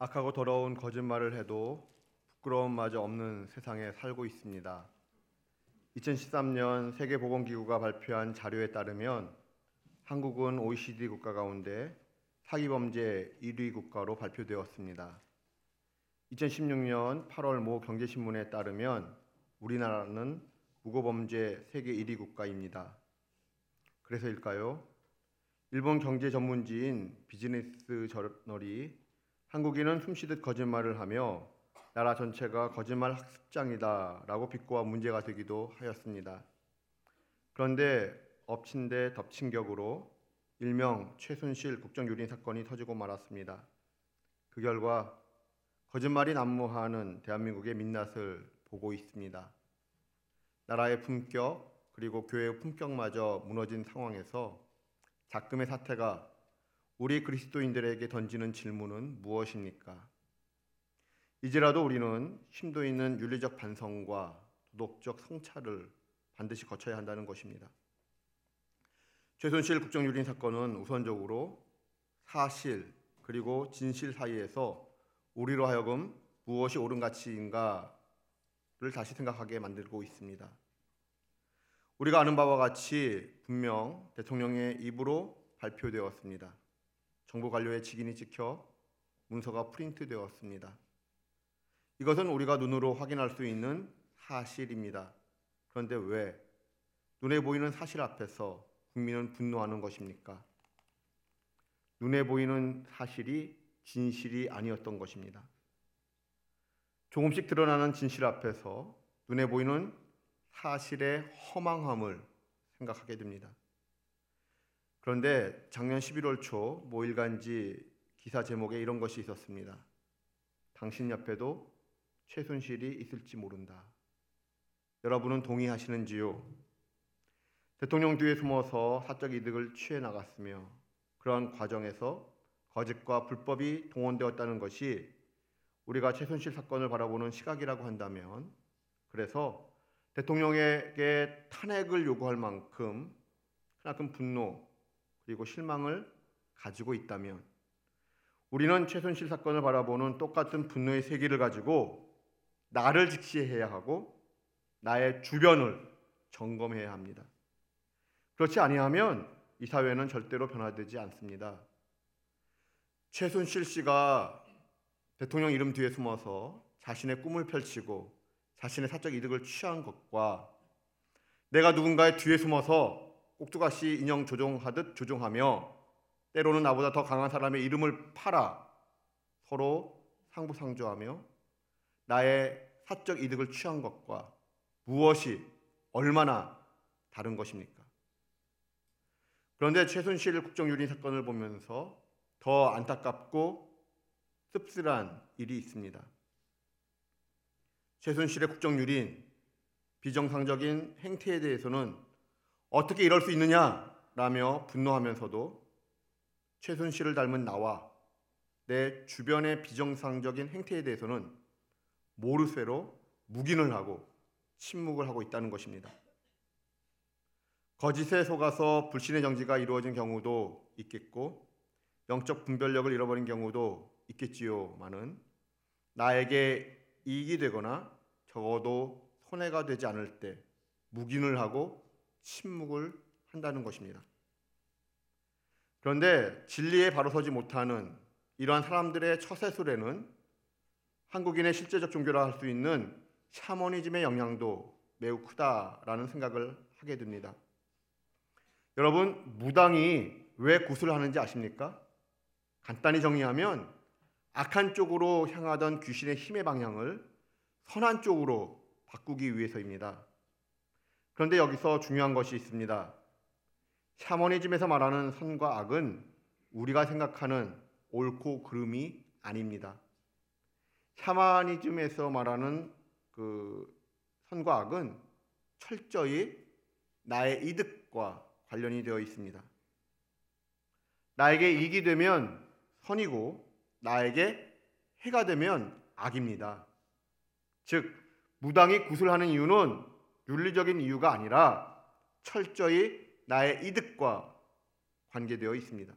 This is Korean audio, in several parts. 악하고 더러운 거짓말을 해도 부끄러움마저 없는 세상에 살고 있습니다. 2013년 세계보건기구가 발표한 자료에 따르면 한국은 OECD 국가 가운데 사기범죄 1위 국가로 발표되었습니다. 2016년 8월 모 경제신문에 따르면 우리나라는 무고범죄 세계 1위 국가입니다. 그래서일까요? 일본 경제 전문지인 비즈니스 저널이 한국인은 숨쉬듯 거짓말을 하며 나라 전체가 거짓말 학습장이다 라고 비꼬아 문제가 되기도 하였습니다. 그런데 엎친 데 덮친 격으로 일명 최순실 국정유린 사건이 터지고 말았습니다. 그 결과 거짓말이 난무하는 대한민국의 민낯을 보고 있습니다. 나라의 품격 그리고 교회의 품격마저 무너진 상황에서 작금의 사태가 우리 그리스도인들에게 던지는 질문은 무엇입니까? 이제라도 우리는 심도 있는 윤리적 반성과 도덕적 성찰을 반드시 거쳐야 한다는 것입니다. 최순실 국정유린 사건은 우선적으로 사실 그리고 진실 사이에서 우리로 하여금 무엇이 옳은 가치인가를 다시 생각하게 만들고 있습니다. 우리가 아는 바와 같이 분명 대통령의 입으로 발표되었습니다. 정부 관료의 직인이 찍혀 문서가 프린트되었습니다. 이것은 우리가 눈으로 확인할 수 있는 사실입니다. 그런데 왜 눈에 보이는 사실 앞에서 국민은 분노하는 것입니까? 눈에 보이는 사실이 진실이 아니었던 것입니다. 조금씩 드러나는 진실 앞에서 눈에 보이는 사실의 허망함을 생각하게 됩니다. 그런데 작년 11월 초 모 일간지 기사 제목에 이런 것이 있었습니다. 당신 옆에도 최순실이 있을지 모른다. 여러분은 동의하시는지요? 대통령 뒤에 숨어서 사적 이득을 취해 나갔으며 그러한 과정에서 거짓과 불법이 동원되었다는 것이 우리가 최순실 사건을 바라보는 시각이라고 한다면, 그래서 대통령에게 탄핵을 요구할 만큼 그만큼 분노 그리고 실망을 가지고 있다면 우리는 최순실 사건을 바라보는 똑같은 분노의 세기를 가지고 나를 직시해야 하고 나의 주변을 점검해야 합니다. 그렇지 아니하면 이 사회는 절대로 변화되지 않습니다. 최순실 씨가 대통령 이름 뒤에 숨어서 자신의 꿈을 펼치고 자신의 사적 이득을 취한 것과 내가 누군가의 뒤에 숨어서 꼭두각시 인형 조종하듯 조종하며 때로는 나보다 더 강한 사람의 이름을 팔아 서로 상부상조하며 나의 사적 이득을 취한 것과 무엇이 얼마나 다른 것입니까? 그런데 최순실 국정유린 사건을 보면서 더 안타깝고 씁쓸한 일이 있습니다. 최순실의 국정유린, 비정상적인 행태에 대해서는 어떻게 이럴 수 있느냐라며 분노하면서도 최순실을 닮은 나와 내 주변의 비정상적인 행태에 대해서는 모르쇠로 묵인을 하고 침묵을 하고 있다는 것입니다. 거짓에 속아서 불신의 정지가 이루어진 경우도 있겠고 영적 분별력을 잃어버린 경우도 있겠지요만은 나에게 이익이 되거나 적어도 손해가 되지 않을 때 묵인을 하고 침묵을 한다는 것입니다. 그런데 진리에 바로 서지 못하는 이러한 사람들의 처세술에는 한국인의 실제적 종교라 할 수 있는 샤머니즘의 영향도 매우 크다라는 생각을 하게 됩니다. 여러분, 무당이 왜 구슬을 하는지 아십니까? 간단히 정리하면 악한 쪽으로 향하던 귀신의 힘의 방향을 선한 쪽으로 바꾸기 위해서입니다. 그런데 여기서 중요한 것이 있습니다. 샤머니즘에서 말하는 선과 악은 우리가 생각하는 옳고 그름이 아닙니다. 샤머니즘에서 말하는 선과 악은 철저히 나의 이득과 관련이 되어 있습니다. 나에게 이익이 되면 선이고 나에게 해가 되면 악입니다. 즉, 무당이 굿을 하는 이유는 윤리적인 이유가 아니라 철저히 나의 이득과 관계되어 있습니다.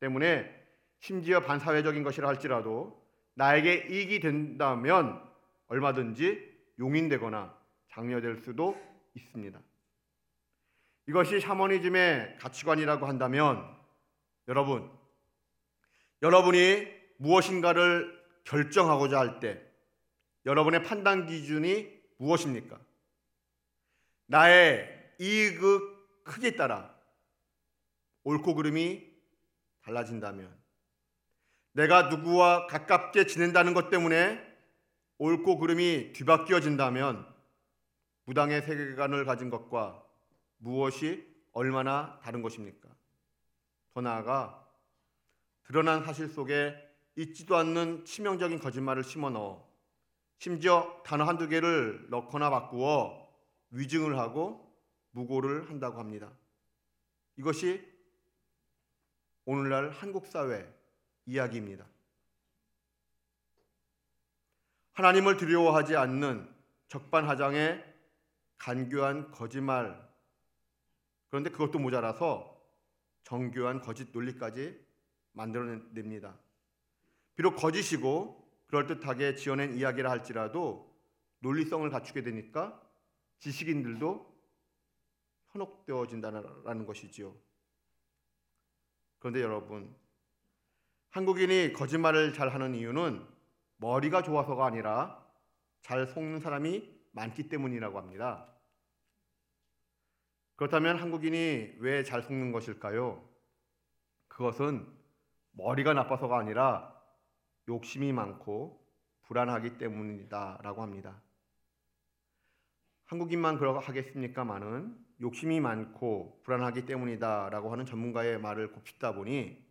때문에 심지어 반사회적인 것이라 할지라도 나에게 이익이 된다면 얼마든지 용인되거나 장려될 수도 있습니다. 이것이 샤머니즘의 가치관이라고 한다면 여러분이 무엇인가를 결정하고자 할 때 여러분의 판단 기준이 무엇입니까? 나의 이익의 크기에 따라 옳고 그름이 달라진다면, 내가 누구와 가깝게 지낸다는 것 때문에 옳고 그름이 뒤바뀌어진다면 무당의 세계관을 가진 것과 무엇이 얼마나 다른 것입니까? 더 나아가 드러난 사실 속에 있지도 않는 치명적인 거짓말을 심어 넣어 심지어 단어 한두 개를 넣거나 바꾸어 위증을 하고 무고를 한다고 합니다. 이것이 오늘날 한국 사회 이야기입니다. 하나님을 두려워하지 않는 적반하장의 간교한 거짓말, 그런데 그것도 모자라서 정교한 거짓 논리까지 만들어냅니다. 비록 거짓이고 그럴듯하게 지어낸 이야기라 할지라도 논리성을 갖추게 되니까 지식인들도 현혹되어진다는 것이지요. 그런데 여러분, 한국인이 거짓말을 잘하는 이유는 머리가 좋아서가 아니라 잘 속는 사람이 많기 때문이라고 합니다. 그렇다면 한국인이 왜 잘 속는 것일까요? 그것은 머리가 나빠서가 아니라 욕심이 많고 불안하기 때문이다라고 합니다. 한국인만 그러하겠습니까마는 욕심이 많고 불안하기 때문이다라고 하는 전문가의 말을 곱씹다 보니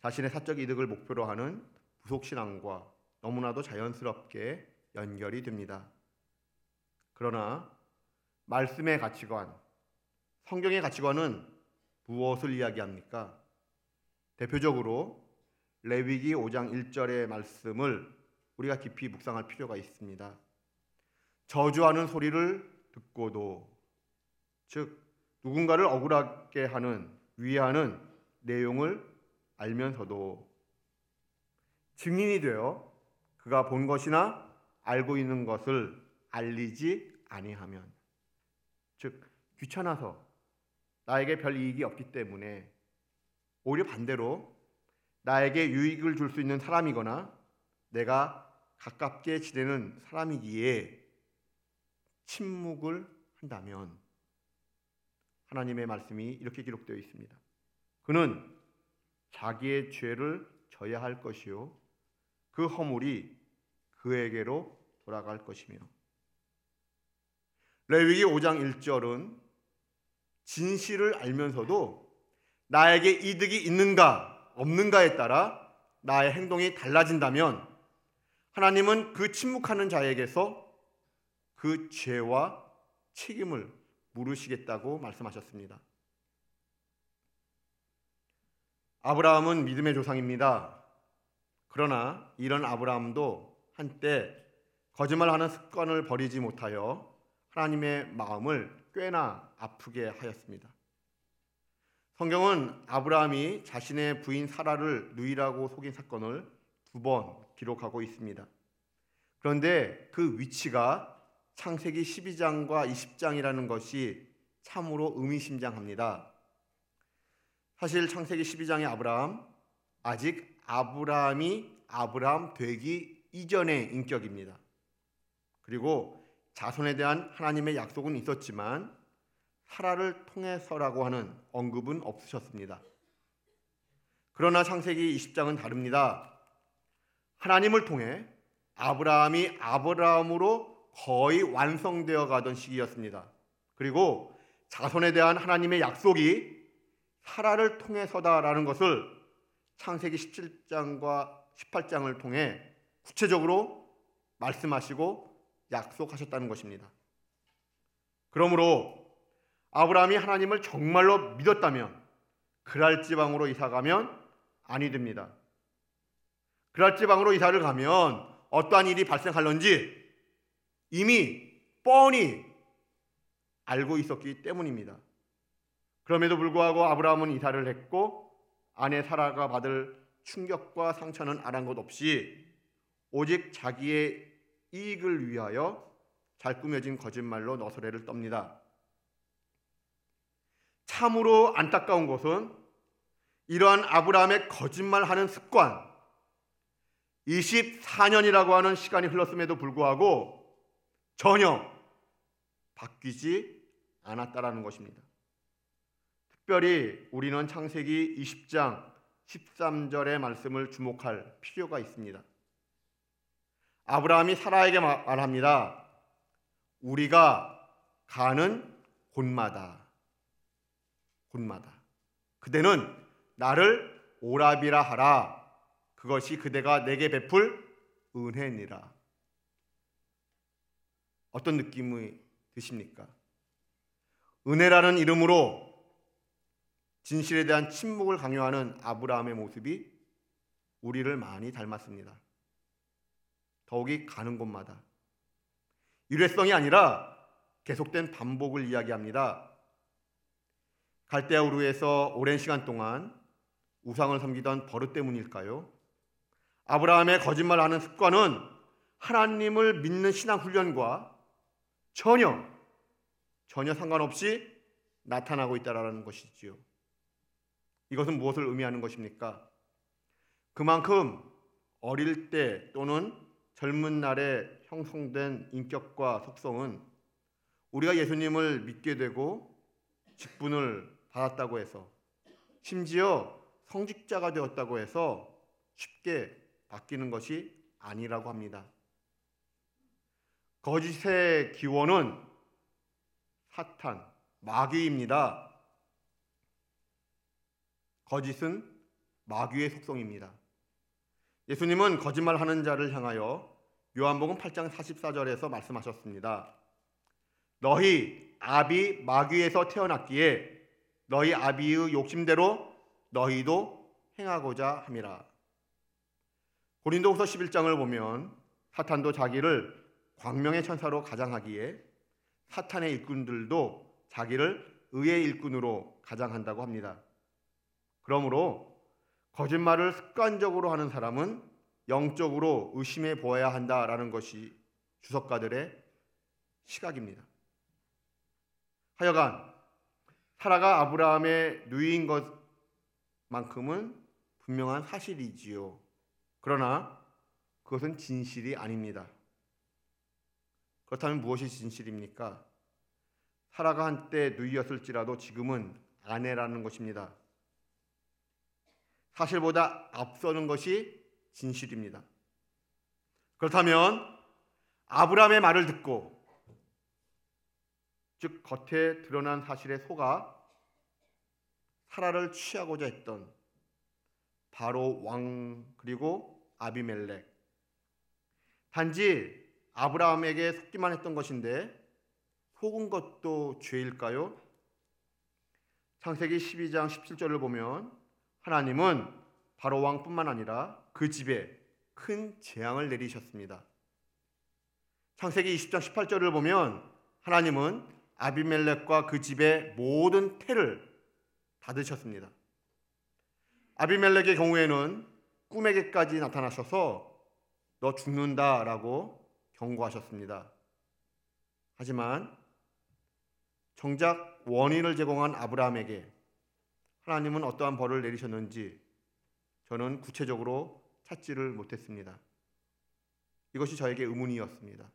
자신의 사적 이득을 목표로 하는 부속신앙과 너무나도 자연스럽게 연결이 됩니다. 그러나 말씀의 가치관, 성경의 가치관은 무엇을 이야기합니까? 대표적으로 레위기 5장 1절의 말씀을 우리가 깊이 묵상할 필요가 있습니다. 저주하는 소리를 듣고도, 즉 누군가를 억울하게 하는, 위하는 내용을 알면서도 증인이 되어 그가 본 것이나 알고 있는 것을 알리지 아니하면, 즉 귀찮아서 나에게 별 이익이 없기 때문에, 오히려 반대로 나에게 유익을 줄 수 있는 사람이거나 내가 가깝게 지내는 사람이기에 침묵을 한다면, 하나님의 말씀이 이렇게 기록되어 있습니다. 그는 자기의 죄를 져야 할 것이요 그 허물이 그에게로 돌아갈 것이며, 레위기 5장 1절은 진실을 알면서도 나에게 이득이 있는가 없는가에 따라 나의 행동이 달라진다면 하나님은 그 침묵하는 자에게서 그 죄와 책임을 물으시겠다고 말씀하셨습니다. 아브라함은 믿음의 조상입니다. 그러나 이런 아브라함도 한때 거짓말하는 습관을 버리지 못하여 하나님의 마음을 꽤나 아프게 하였습니다. 성경은 아브라함이 자신의 부인 사라를 누이라고 속인 사건을 2번 기록하고 있습니다. 그런데 그 위치가 창세기 12장과 20장이라는 것이 참으로 의미심장합니다. 사실 창세기 12장의 아브라함, 아직 아브라함이 아브라함 되기 이전의 인격입니다. 그리고 자손에 대한 하나님의 약속은 있었지만 사라를 통해서라고 하는 언급은 없으셨습니다. 그러나 창세기 20장은 다릅니다. 하나님을 통해 아브라함이 아브라함으로 거의 완성되어 가던 시기였습니다. 그리고 자손에 대한 하나님의 약속이 사라를 통해서다라는 것을 창세기 17장과 18장을 통해 구체적으로 말씀하시고 약속하셨다는 것입니다. 그러므로 아브라함이 하나님을 정말로 믿었다면 그랄지방으로 이사가면 아니 됩니다. 그랄지방으로 이사를 가면 어떠한 일이 발생할런지 이미 뻔히 알고 있었기 때문입니다. 그럼에도 불구하고 아브라함은 이사를 했고 아내 사라가 받을 충격과 상처는 아랑곳 없이 오직 자기의 이익을 위하여 잘 꾸며진 거짓말로 너서레를 떱니다. 참으로 안타까운 것은 이러한 아브라함의 거짓말하는 습관, 24년이라고 하는 시간이 흘렀음에도 불구하고 전혀 바뀌지 않았다라는 것입니다. 특별히 우리는 창세기 20장 13절의 말씀을 주목할 필요가 있습니다. 아브라함이 사라에게 말합니다. 우리가 가는 곳마다 그대는 나를 오라비라 하라. 그것이 그대가 내게 베풀 은혜니라. 어떤 느낌이 드십니까? 은혜라는 이름으로 진실에 대한 침묵을 강요하는 아브라함의 모습이 우리를 많이 닮았습니다. 더욱이 가는 곳마다 일회성이 아니라 계속된 반복을 이야기합니다. 갈대아 우르에서 오랜 시간 동안 우상을 섬기던 버릇 때문일까요? 아브라함의 거짓말하는 습관은 하나님을 믿는 신앙 훈련과 전혀 상관없이 나타나고 있다라는 것이지요. 이것은 무엇을 의미하는 것입니까? 그만큼 어릴 때 또는 젊은 날에 형성된 인격과 속성은 우리가 예수님을 믿게 되고 직분을 받았다고 해서, 심지어 성직자가 되었다고 해서 쉽게 바뀌는 것이 아니라고 합니다. 거짓의 기원은 사탄, 마귀입니다. 거짓은 마귀의 속성입니다. 예수님은 거짓말하는 자를 향하여 요한복음 8장 44절에서 말씀하셨습니다. 너희 아비 마귀에서 태어났기에 너희 아비의 욕심대로 너희도 행하고자 함이라. 고린도후서 11장을 보면 사탄도 자기를 광명의 천사로 가장하기에 사탄의 일꾼들도 자기를 의의 일꾼으로 가장한다고 합니다. 그러므로 거짓말을 습관적으로 하는 사람은 영적으로 의심해 보아야 한다라는 것이 주석가들의 시각입니다. 하여간 사라가 아브라함의 누이인 것만큼은 분명한 사실이지요. 그러나 그것은 진실이 아닙니다. 그렇다면 무엇이 진실입니까? 사라가 한때 누이였을지라도 지금은 아내라는 것입니다. 사실보다 앞서는 것이 진실입니다. 그렇다면 아브라함의 말을 듣고, 즉 겉에 드러난 사실에 속아 사라를 취하고자 했던 바로 왕 그리고 아비멜렉, 단지 아브라함에게 속기만 했던 것인데 속은 것도 죄일까요? 창세기 12장 17절을 보면 하나님은 바로 왕뿐만 아니라 그 집에 큰 재앙을 내리셨습니다. 창세기 20장 18절을 보면 하나님은 아비멜렉과 그 집의 모든 태를 닫으셨습니다. 아비멜렉의 경우에는 꿈에게까지 나타나셔서 너 죽는다라고 경고하셨습니다. 하지만 정작 원인을 제공한 아브라함에게 하나님은 어떠한 벌을 내리셨는지 저는 구체적으로 찾지를 못했습니다. 이것이 저에게 의문이었습니다.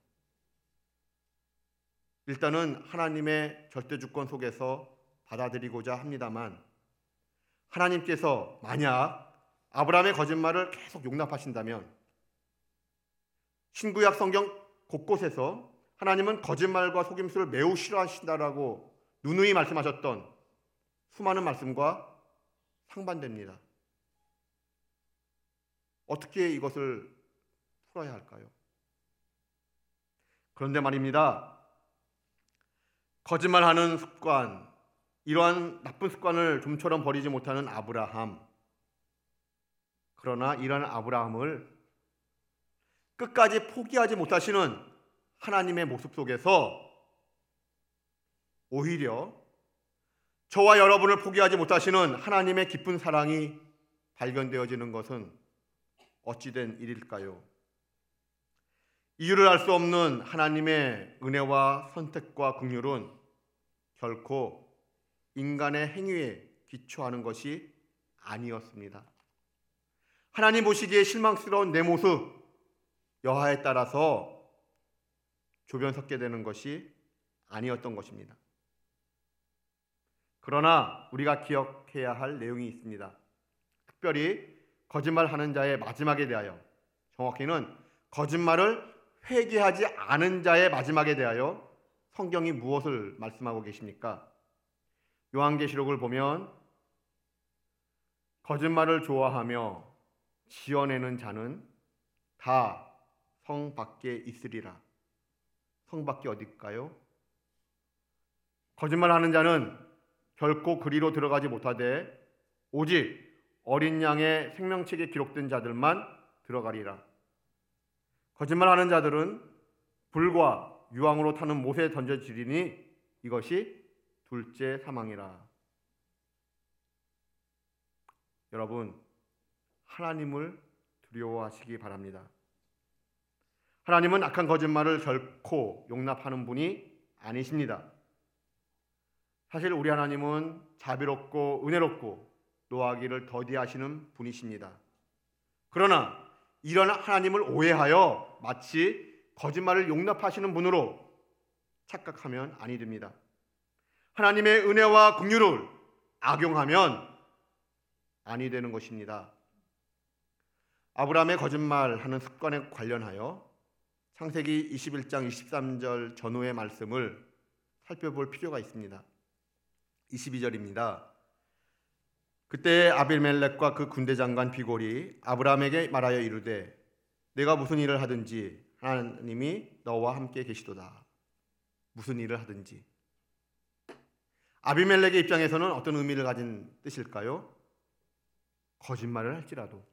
일단은 하나님의 절대주권 속에서 받아들이고자 합니다만, 하나님께서 만약 아브라함의 거짓말을 계속 용납하신다면 신구약 성경 곳곳에서 하나님은 거짓말과 속임수를 매우 싫어하신다라고 누누이 말씀하셨던 수많은 말씀과 상반됩니다. 어떻게 이것을 풀어야 할까요? 그런데 말입니다. 거짓말하는 습관, 이러한 나쁜 습관을 좀처럼 버리지 못하는 아브라함, 그러나 이런 아브라함을 끝까지 포기하지 못하시는 하나님의 모습 속에서 오히려 저와 여러분을 포기하지 못하시는 하나님의 깊은 사랑이 발견되어지는 것은 어찌된 일일까요? 이유를 알 수 없는 하나님의 은혜와 선택과 긍휼은 결코 인간의 행위에 기초하는 것이 아니었습니다. 하나님 보시기에 실망스러운 내 모습 여하에 따라서 조변 섞게 되는 것이 아니었던 것입니다. 그러나 우리가 기억해야 할 내용이 있습니다. 특별히 거짓말하는 자의 마지막에 대하여, 정확히는 거짓말을 회개하지 않은 자의 마지막에 대하여 성경이 무엇을 말씀하고 계십니까? 요한계시록을 보면 거짓말을 좋아하며 지어내는 자는 다 성 밖에 있으리라. 성 밖에 어딜까요? 거짓말하는 자는 결코 그리로 들어가지 못하되 오직 어린 양의 생명책에 기록된 자들만 들어가리라. 거짓말하는 자들은 불과 유황으로 타는 못에 던져지리니 이것이 둘째 사망이라. 여러분, 하나님을 두려워하시기 바랍니다. 하나님은 악한 거짓말을 결코 용납하는 분이 아니십니다. 사실 우리 하나님은 자비롭고 은혜롭고 노하기를 더디하시는 분이십니다. 그러나 이런 하나님을 오해하여 마치 거짓말을 용납하시는 분으로 착각하면 아니 됩니다. 하나님의 은혜와 긍휼을 악용하면 아니 되는 것입니다. 아브라함의 거짓말하는 습관에 관련하여 창세기 21장 23절 전후의 말씀을 살펴볼 필요가 있습니다. 22절입니다. 그때 아비멜렉과 그 군대 장관 비골이 아브라함에게 말하여 이르되 내가 무슨 일을 하든지 하나님이 너와 함께 계시도다. 무슨 일을 하든지. 아비멜렉의 입장에서는 어떤 의미를 가진 뜻일까요? 거짓말을 할지라도.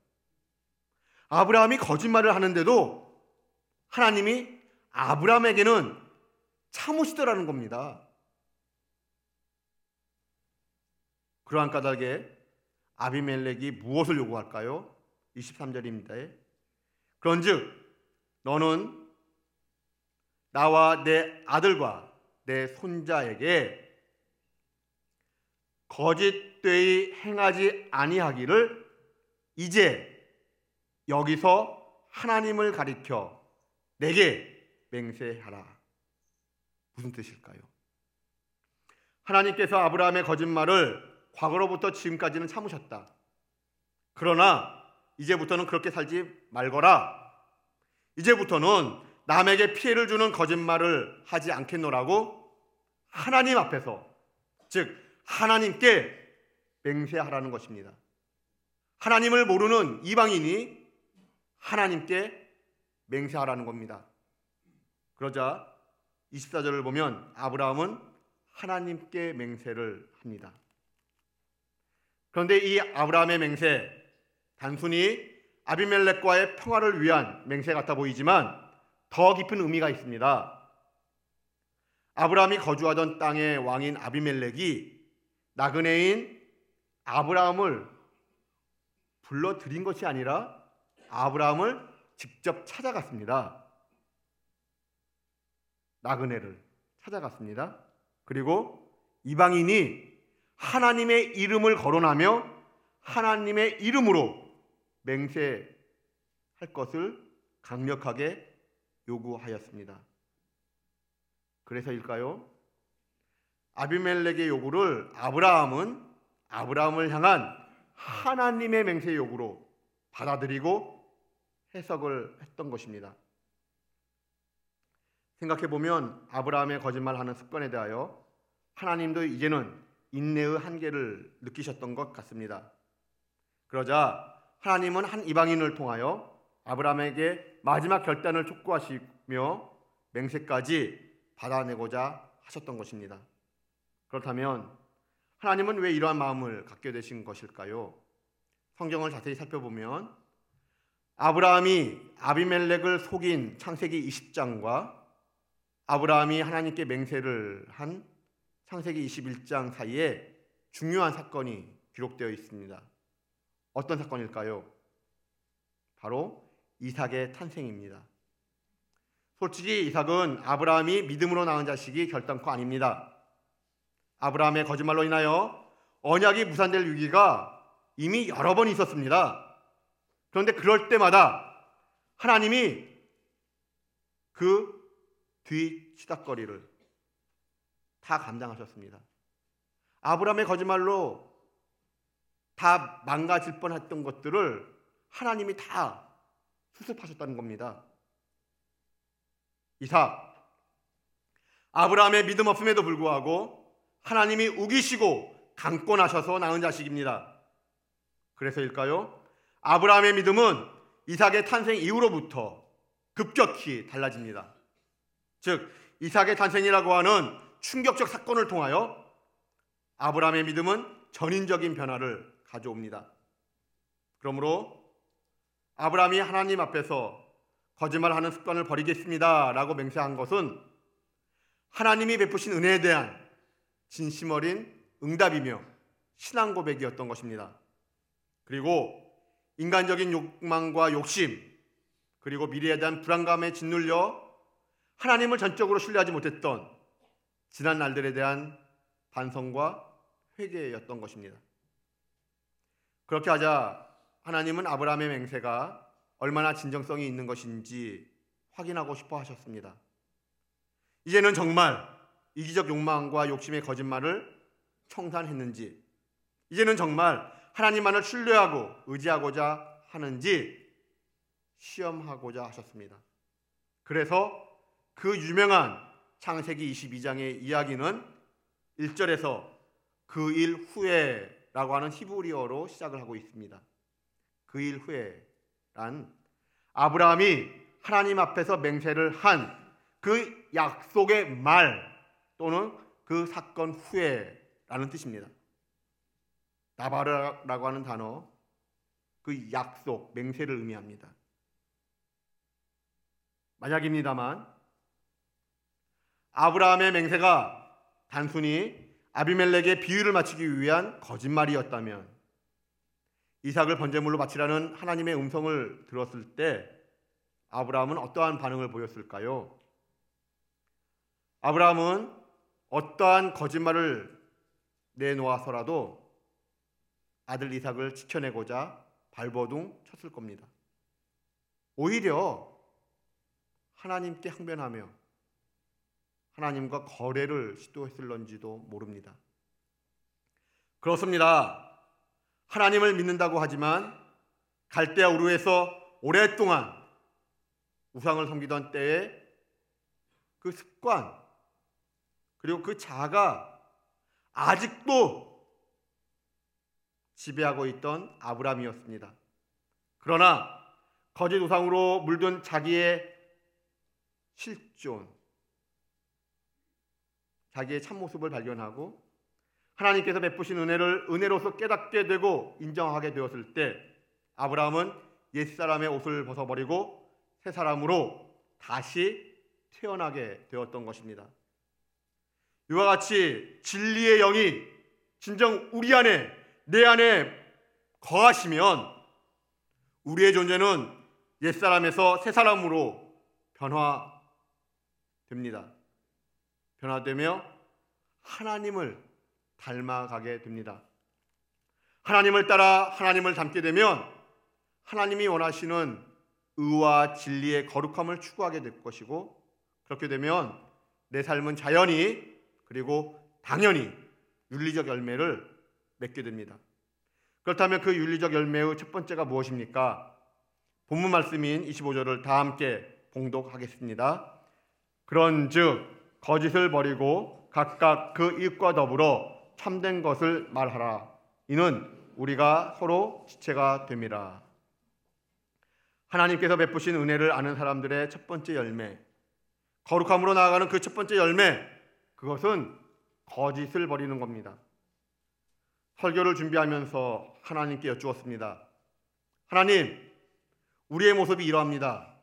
아브라함이 거짓말을 하는데도 하나님이 아브라함에게는 참으시더라는 겁니다. 그러한 까닭에 아비멜렉이 무엇을 요구할까요? 23절입니다. 그런즉 너는 나와 내 아들과 내 손자에게 거짓되이 행하지 아니하기를 이제 여기서 하나님을 가리켜 내게 맹세하라. 무슨 뜻일까요? 하나님께서 아브라함의 거짓말을 과거로부터 지금까지는 참으셨다. 그러나 이제부터는 그렇게 살지 말거라. 이제부터는 남에게 피해를 주는 거짓말을 하지 않겠노라고 하나님 앞에서, 즉 하나님께 맹세하라는 것입니다. 하나님을 모르는 이방인이 하나님께 맹세하라는 겁니다. 그러자 24절을 보면 아브라함은 하나님께 맹세를 합니다. 그런데 이 아브라함의 맹세, 단순히 아비멜렉과의 평화를 위한 맹세 같아 보이지만 더 깊은 의미가 있습니다. 아브라함이 거주하던 땅의 왕인 아비멜렉이 나그네인 아브라함을 불러들인 것이 아니라 아브라함을 직접 찾아갔습니다. 나그네를 찾아갔습니다. 그리고 이방인이 하나님의 이름을 거론하며 하나님의 이름으로 맹세할 것을 강력하게 요구하였습니다. 그래서일까요? 아비멜렉의 요구를 아브라함은 아브라함을 향한 하나님의 맹세 요구로 받아들이고 해석을 했던 것입니다. 생각해보면 아브라함의 거짓말하는 습관에 대하여 하나님도 이제는 인내의 한계를 느끼셨던 것 같습니다. 그러자 하나님은 한 이방인을 통하여 아브라함에게 마지막 결단을 촉구하시며 맹세까지 받아내고자 하셨던 것입니다. 그렇다면 하나님은 왜 이러한 마음을 갖게 되신 것일까요? 성경을 자세히 살펴보면 아브라함이 아비멜렉을 속인 창세기 20장과 아브라함이 하나님께 맹세를 한 창세기 21장 사이에 중요한 사건이 기록되어 있습니다. 어떤 사건일까요? 바로 이삭의 탄생입니다. 솔직히 이삭은 아브라함이 믿음으로 낳은 자식이 결단코 아닙니다. 아브라함의 거짓말로 인하여 언약이 무산될 위기가 이미 여러 번 있었습니다. 그런데 그럴 때마다 하나님이 그 뒤치다거리를 다 감당하셨습니다. 아브라함의 거짓말로 다 망가질 뻔했던 것들을 하나님이 다 수습하셨다는 겁니다. 이삭, 아브라함의 믿음 없음에도 불구하고 하나님이 우기시고 강권하셔서 낳은 자식입니다. 그래서일까요? 아브라함의 믿음은 이삭의 탄생 이후로부터 급격히 달라집니다. 즉, 이삭의 탄생이라고 하는 충격적 사건을 통하여 아브라함의 믿음은 전인적인 변화를 가져옵니다. 그러므로 아브라함이 하나님 앞에서 거짓말하는 습관을 버리겠습니다 라고 맹세한 것은 하나님이 베푸신 은혜에 대한 진심 어린 응답이며 신앙 고백이었던 것입니다. 그리고 인간적인 욕망과 욕심, 그리고 미래에 대한 불안감에 짓눌려 하나님을 전적으로 신뢰하지 못했던 지난 날들에 대한 반성과 회개였던 것입니다. 그렇게 하자 하나님은 아브라함의 맹세가 얼마나 진정성이 있는 것인지 확인하고 싶어 하셨습니다. 이제는 정말 이기적 욕망과 욕심의 거짓말을 청산했는지, 이제는 정말 하나님만을 신뢰하고 의지하고자 하는지 시험하고자 하셨습니다. 그래서 그 유명한 창세기 22장의 이야기는 1절에서 그 일 후에 라고 하는 히브리어로 시작을 하고 있습니다. 그 일 후에 란 아브라함이 하나님 앞에서 맹세를 한 그 약속의 말 또는 그 사건 후에 라는 뜻입니다. 나바라라고 하는 단어, 그 약속, 맹세를 의미합니다. 만약입니다만 아브라함의 맹세가 단순히 아비멜렉의 비유를 마치기 위한 거짓말이었다면 이삭을 번제물로 바치라는 하나님의 음성을 들었을 때 아브라함은 어떠한 반응을 보였을까요? 아브라함은 어떠한 거짓말을 내놓아서라도 아들 이삭을 지켜내고자 발버둥 쳤을 겁니다. 오히려 하나님께 항변하며 하나님과 거래를 시도했을런지도 모릅니다. 그렇습니다. 하나님을 믿는다고 하지만 갈대아 우르에서 오랫동안 우상을 섬기던 때에 그 습관, 그리고 그 자아가 아직도 지배하고 있던 아브라함이었습니다. 그러나 거짓 우상으로 물든 자기의 실존, 자기의 참모습을 발견하고 하나님께서 베푸신 은혜를 은혜로서 깨닫게 되고 인정하게 되었을 때 아브라함은 옛사람의 옷을 벗어버리고 새사람으로 다시 태어나게 되었던 것입니다. 이와 같이 진리의 영이 진정 우리 안에, 내 안에 거하시면 우리의 존재는 옛사람에서 새사람으로 변화됩니다. 변화되며 하나님을 닮아가게 됩니다. 하나님을 따라 하나님을 닮게 되면 하나님이 원하시는 의와 진리의 거룩함을 추구하게 될 것이고, 그렇게 되면 내 삶은 자연히, 그리고 당연히 윤리적 열매를 맺게 됩니다. 그렇다면 그 윤리적 열매의 첫 번째가 무엇입니까? 본문 말씀인 25절을 다 함께 봉독하겠습니다. 그런즉 거짓을 버리고 각각 그 일과 더불어 참된 것을 말하라. 이는 우리가 서로 지체가 됨이라. 하나님께서 베푸신 은혜를 아는 사람들의 첫 번째 열매, 거룩함으로 나아가는 그 첫 번째 열매, 그것은 거짓을 버리는 겁니다. 설교를 준비하면서 하나님께 여쭈었습니다. 하나님, 우리의 모습이 이러합니다.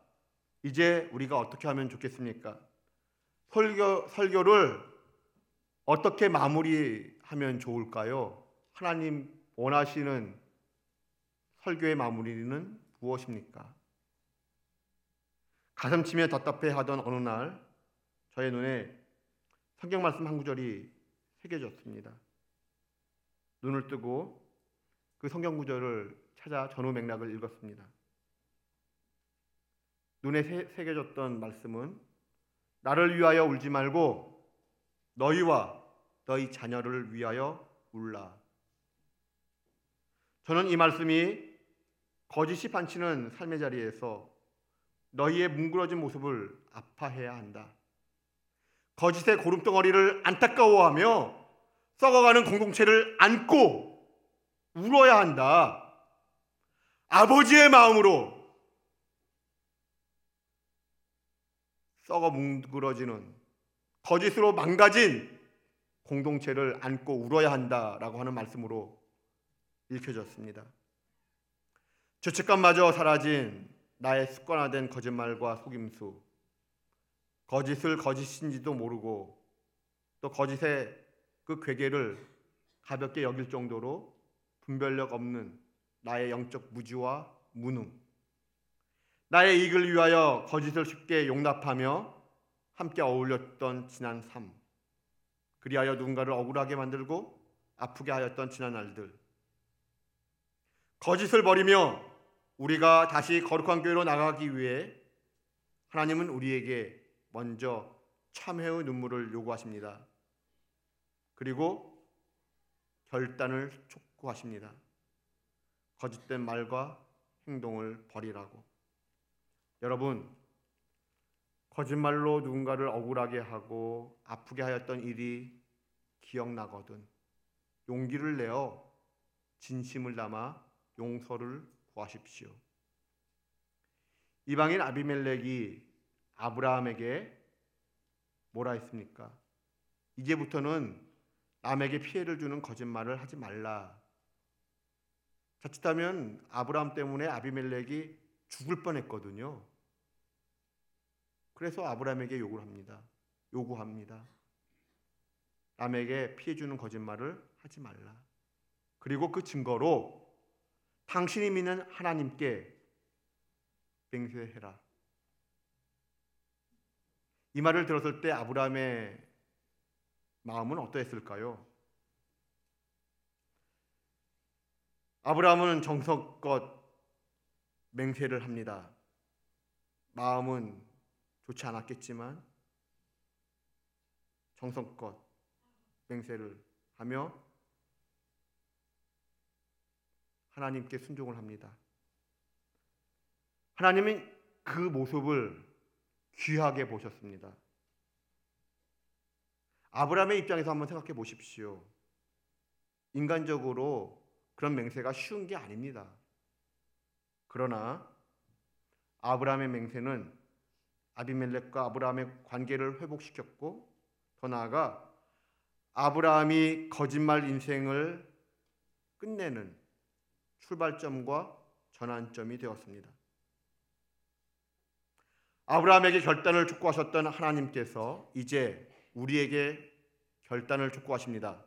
이제 우리가 어떻게 하면 좋겠습니까? 설교를 어떻게 마무리하면 좋을까요? 하나님 원하시는 설교의 마무리는 무엇입니까? 가슴치며 답답해하던 어느 날 저의 눈에 성경 말씀 한 구절이 새겨졌습니다. 눈을 뜨고 그 성경 구절을 찾아 전후 맥락을 읽었습니다. 눈에 새겨졌던 말씀은 나를 위하여 울지 말고 너희와 너희 자녀를 위하여 울라. 저는 이 말씀이 거짓이 판치는 삶의 자리에서 너희의 뭉그러진 모습을 아파해야 한다, 거짓의 고름덩어리를 안타까워하며 썩어가는 공동체를 안고 울어야 한다, 아버지의 마음으로 썩어 뭉그러지는 거짓으로 망가진 공동체를 안고 울어야 한다라고 하는 말씀으로 읽혀졌습니다. 죄책감마저 사라진 나의 습관화된 거짓말과 속임수, 거짓을 거짓인지도 모르고 또 거짓의 그 궤계를 가볍게 여길 정도로 분별력 없는 나의 영적 무지와 무능, 나의 이익을 위하여 거짓을 쉽게 용납하며 함께 어울렸던 지난 삶, 그리하여 누군가를 억울하게 만들고 아프게 하였던 지난 날들, 거짓을 버리며 우리가 다시 거룩한 교회로 나가기 위해 하나님은 우리에게 먼저 참회의 눈물을 요구하십니다. 그리고 결단을 촉구하십니다. 거짓된 말과 행동을 버리라고. 여러분, 거짓말로 누군가를 억울하게 하고 아프게 하였던 일이 기억나거든 용기를 내어 진심을 담아 용서를 구하십시오. 이방인 아비멜렉이 아브라함에게 뭐라 했습니까? 이제부터는 남에게 피해를 주는 거짓말을 하지 말라. 자칫하면 아브라함 때문에 아비멜렉이 죽을 뻔했거든요. 그래서 아브라함에게 요구합니다. 남에게 피해주는 거짓말을 하지 말라. 그리고 그 증거로 당신이 믿는 하나님께 맹세해라. 이 말을 들었을 때 아브라함의 마음은 어떠했을까요? 아브라함은 정성껏 맹세를 합니다. 마음은 좋지 않았겠지만 정성껏 맹세를 하며 하나님께 순종을 합니다. 하나님은 그 모습을 귀하게 보셨습니다. 아브라함의 입장에서 한번 생각해 보십시오. 인간적으로 그런 맹세가 쉬운 게 아닙니다. 그러나 아브라함의 맹세는 아비멜렉과 아브라함의 관계를 회복시켰고, 더 나아가 아브라함이 거짓말 인생을 끝내는 출발점과 전환점이 되었습니다. 아브라함에게 결단을 촉구하셨던 하나님께서 이제 우리에게 결단을 촉구하십니다.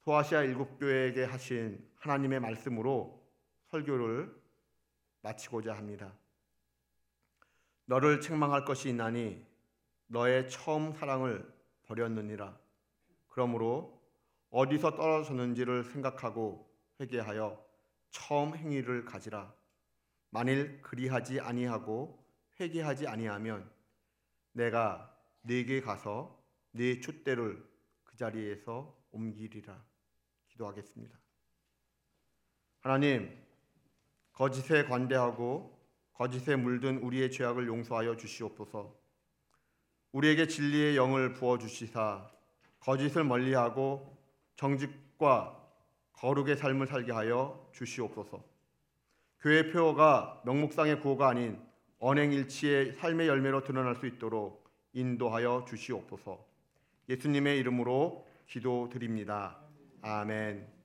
소아시아 7교회에게 하신 하나님의 말씀으로 설교를 마치고자 합니다. 너를 책망할 것이 있나니 너의 처음 사랑을 버렸느니라. 그러므로 어디서 떨어졌는지를 생각하고 회개하여 처음 행위를 가지라. 만일 그리하지 아니하고 회개하지 아니하면 내가 네게 가서 네 촛대를 그 자리에서 옮기리라. 기도하겠습니다. 하나님, 거짓에 관대하고 거짓에 물든 우리의 죄악을 용서하여 주시옵소서. 우리에게 진리의 영을 부어주시사 거짓을 멀리하고 정직과 거룩의 삶을 살게 하여 주시옵소서. 교회 표어가 명목상의 구호가 아닌 언행일치의 삶의 열매로 드러날 수 있도록 인도하여 주시옵소서. 예수님의 이름으로 기도드립니다. 아멘.